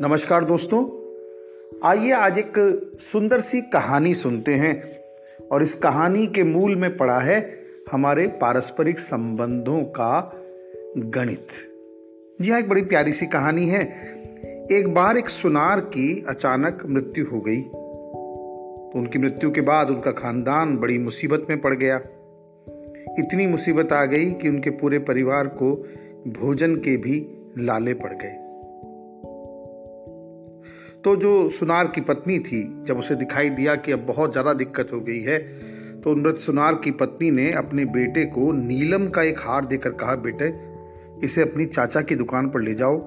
नमस्कार दोस्तों, आइए आज एक सुंदर सी कहानी सुनते हैं। और इस कहानी के मूल में पड़ा है हमारे पारस्परिक संबंधों का गणित। जी हाँ, एक बड़ी प्यारी सी कहानी है। एक बार एक सुनार की अचानक मृत्यु हो गई। तो उनकी मृत्यु के बाद उनका खानदान बड़ी मुसीबत में पड़ गया। इतनी मुसीबत आ गई कि उनके पूरे परिवार को भोजन के भी लाले पड़ गए। तो जो सुनार की पत्नी थी, जब उसे दिखाई दिया कि अब बहुत ज़्यादा दिक्कत हो गई है, तो मृत सुनार की पत्नी ने अपने बेटे को नीलम का एक हार देकर कहा, बेटे इसे अपनी चाचा की दुकान पर ले जाओ,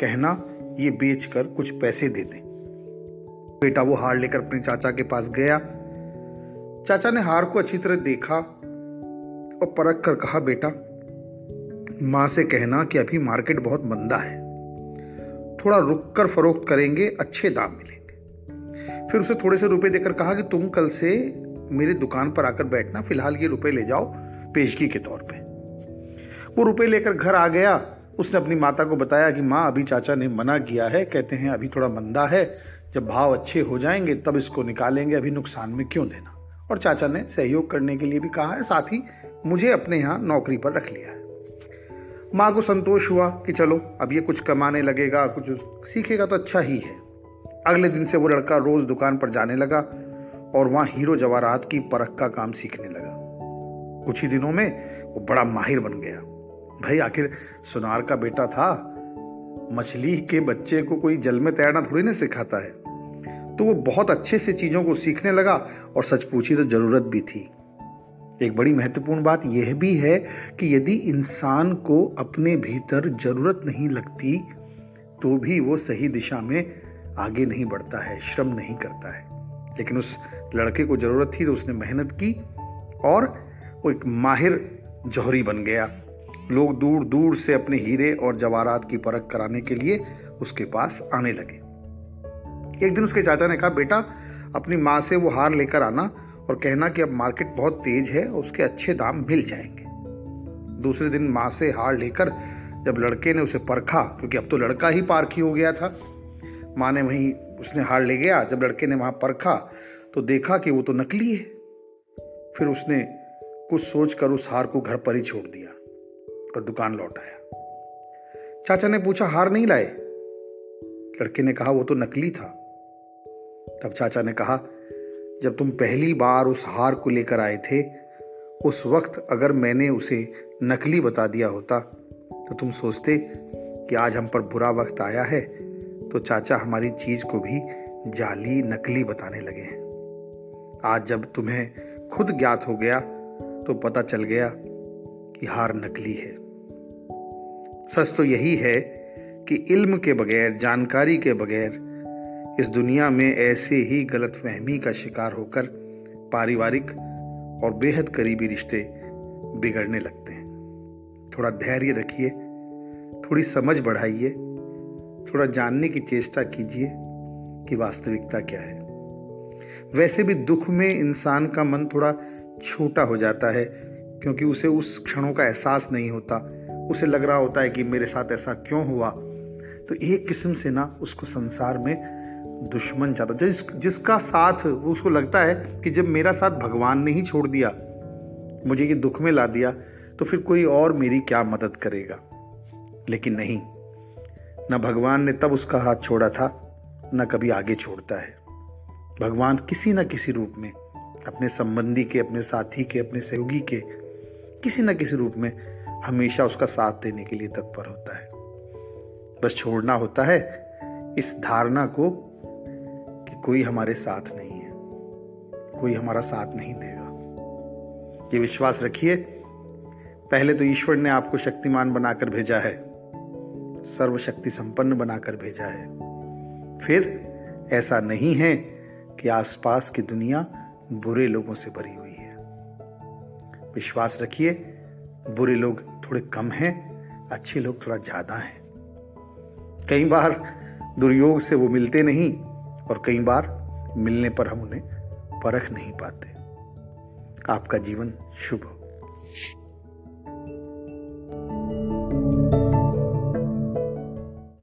कहना ये बेचकर कुछ पैसे दे दे। बेटा वो हार लेकर अपने चाचा के पास गया। चाचा ने हार को अच्छी तरह देखा और परख कर कहा, बेटा माँ से कहना कि अभी मार्केट बहुत मंदा है, थोड़ा रुक कर फरोख्त करेंगे, अच्छे दाम मिलेंगे। फिर उसे थोड़े से रुपए देकर कहा कि तुम कल से मेरी दुकान पर आकर बैठना, फिलहाल ये रुपए ले जाओ पेशगी के तौर पे। वो रुपए लेकर घर आ गया। उसने अपनी माता को बताया कि माँ अभी चाचा ने मना किया है, कहते हैं अभी थोड़ा मंदा है, जब भाव अच्छे हो जाएंगे तब इसको निकालेंगे, अभी नुकसान में क्यों देना। और चाचा ने सहयोग करने के लिए भी कहा है, साथ ही मुझे अपने यहाँ नौकरी पर रख लिया है। माँ को संतोष हुआ कि चलो अब ये कुछ कमाने लगेगा, कुछ सीखेगा तो अच्छा ही है। अगले दिन से वो लड़का रोज दुकान पर जाने लगा और वहाँ हीरो जवाहरात की परख का काम सीखने लगा। कुछ ही दिनों में वो बड़ा माहिर बन गया। भाई आखिर सुनार का बेटा था, मछली के बच्चे को कोई जल में तैरना थोड़ी ना सिखाता है। तो वो बहुत अच्छे से चीज़ों को सीखने लगा और सच पूछी तो ज़रूरत भी थी। एक बड़ी महत्वपूर्ण बात यह भी है कि यदि इंसान को अपने भीतर जरूरत नहीं लगती तो भी वो सही दिशा में आगे नहीं बढ़ता है, श्रम नहीं करता है। लेकिन उस लड़के को जरूरत थी तो उसने मेहनत की और वो एक माहिर जौहरी बन गया। लोग दूर दूर से अपने हीरे और जवाहरात की परख कराने के लिए उसके पास आने लगे। एक दिन उसके चाचा ने कहा, बेटा अपनी माँ से वो हार लेकर आना और कहना कि अब मार्केट बहुत तेज है, उसके अच्छे दाम मिल जाएंगे। दूसरे दिन माँ से हार लेकर जब लड़के ने उसे परखा, क्योंकि अब तो लड़का ही पारखी हो गया था, माँ ने वहीं उसने हार ले गया। जब लड़के ने वहाँ परखा तो देखा कि वो तो नकली है। फिर उसने कुछ सोचकर उस हार को घर पर ही छोड़ दिया और दुकान लौट आया। चाचा ने पूछा, हार नहीं लाए? लड़के ने कहा, वो तो नकली था। तब चाचा ने कहा, जब तुम पहली बार उस हार को लेकर आए थे, उस वक्त अगर मैंने उसे नकली बता दिया होता तो तुम सोचते कि आज हम पर बुरा वक्त आया है, तो चाचा हमारी चीज़ को भी जाली नकली बताने लगे हैं। आज जब तुम्हें खुद ज्ञात हो गया तो पता चल गया कि हार नकली है। सच तो यही है कि इल्म के बगैर, जानकारी के बगैर इस दुनिया में ऐसे ही गलतफहमी का शिकार होकर पारिवारिक और बेहद करीबी रिश्ते बिगड़ने लगते हैं। थोड़ा धैर्य रखिए, थोड़ी समझ बढ़ाइए, थोड़ा जानने की चेष्टा कीजिए कि वास्तविकता क्या है। वैसे भी दुख में इंसान का मन थोड़ा छोटा हो जाता है, क्योंकि उसे उस क्षणों का एहसास नहीं होता। उसे लग रहा होता है कि मेरे साथ ऐसा क्यों हुआ। तो एक किस्म से ना उसको संसार में दुश्मन चाहता, जिसका साथ उसको लगता है कि जब मेरा साथ भगवान ने ही छोड़ दिया, मुझे ये दुख में ला दिया, तो फिर कोई और मेरी क्या मदद करेगा। लेकिन नहीं, ना भगवान ने तब उसका हाथ छोड़ा था, ना कभी आगे छोड़ता है। भगवान किसी न किसी रूप में अपने संबंधी के, अपने साथी के, अपने सहयोगी के किसी न किसी रूप में हमेशा उसका साथ देने के लिए तत्पर होता है। बस छोड़ना होता है इस धारणा को, कोई हमारे साथ नहीं है, कोई हमारा साथ नहीं देगा। ये विश्वास रखिए, पहले तो ईश्वर ने आपको शक्तिमान बनाकर भेजा है, सर्वशक्ति संपन्न बनाकर भेजा है। फिर ऐसा नहीं है कि आसपास की दुनिया बुरे लोगों से भरी हुई है। विश्वास रखिए, बुरे लोग थोड़े कम हैं, अच्छे लोग थोड़ा ज्यादा हैं। कई बार दुर्योग से वो मिलते नहीं और कई बार मिलने पर हम उन्हें परख नहीं पाते। आपका जीवन शुभ हो।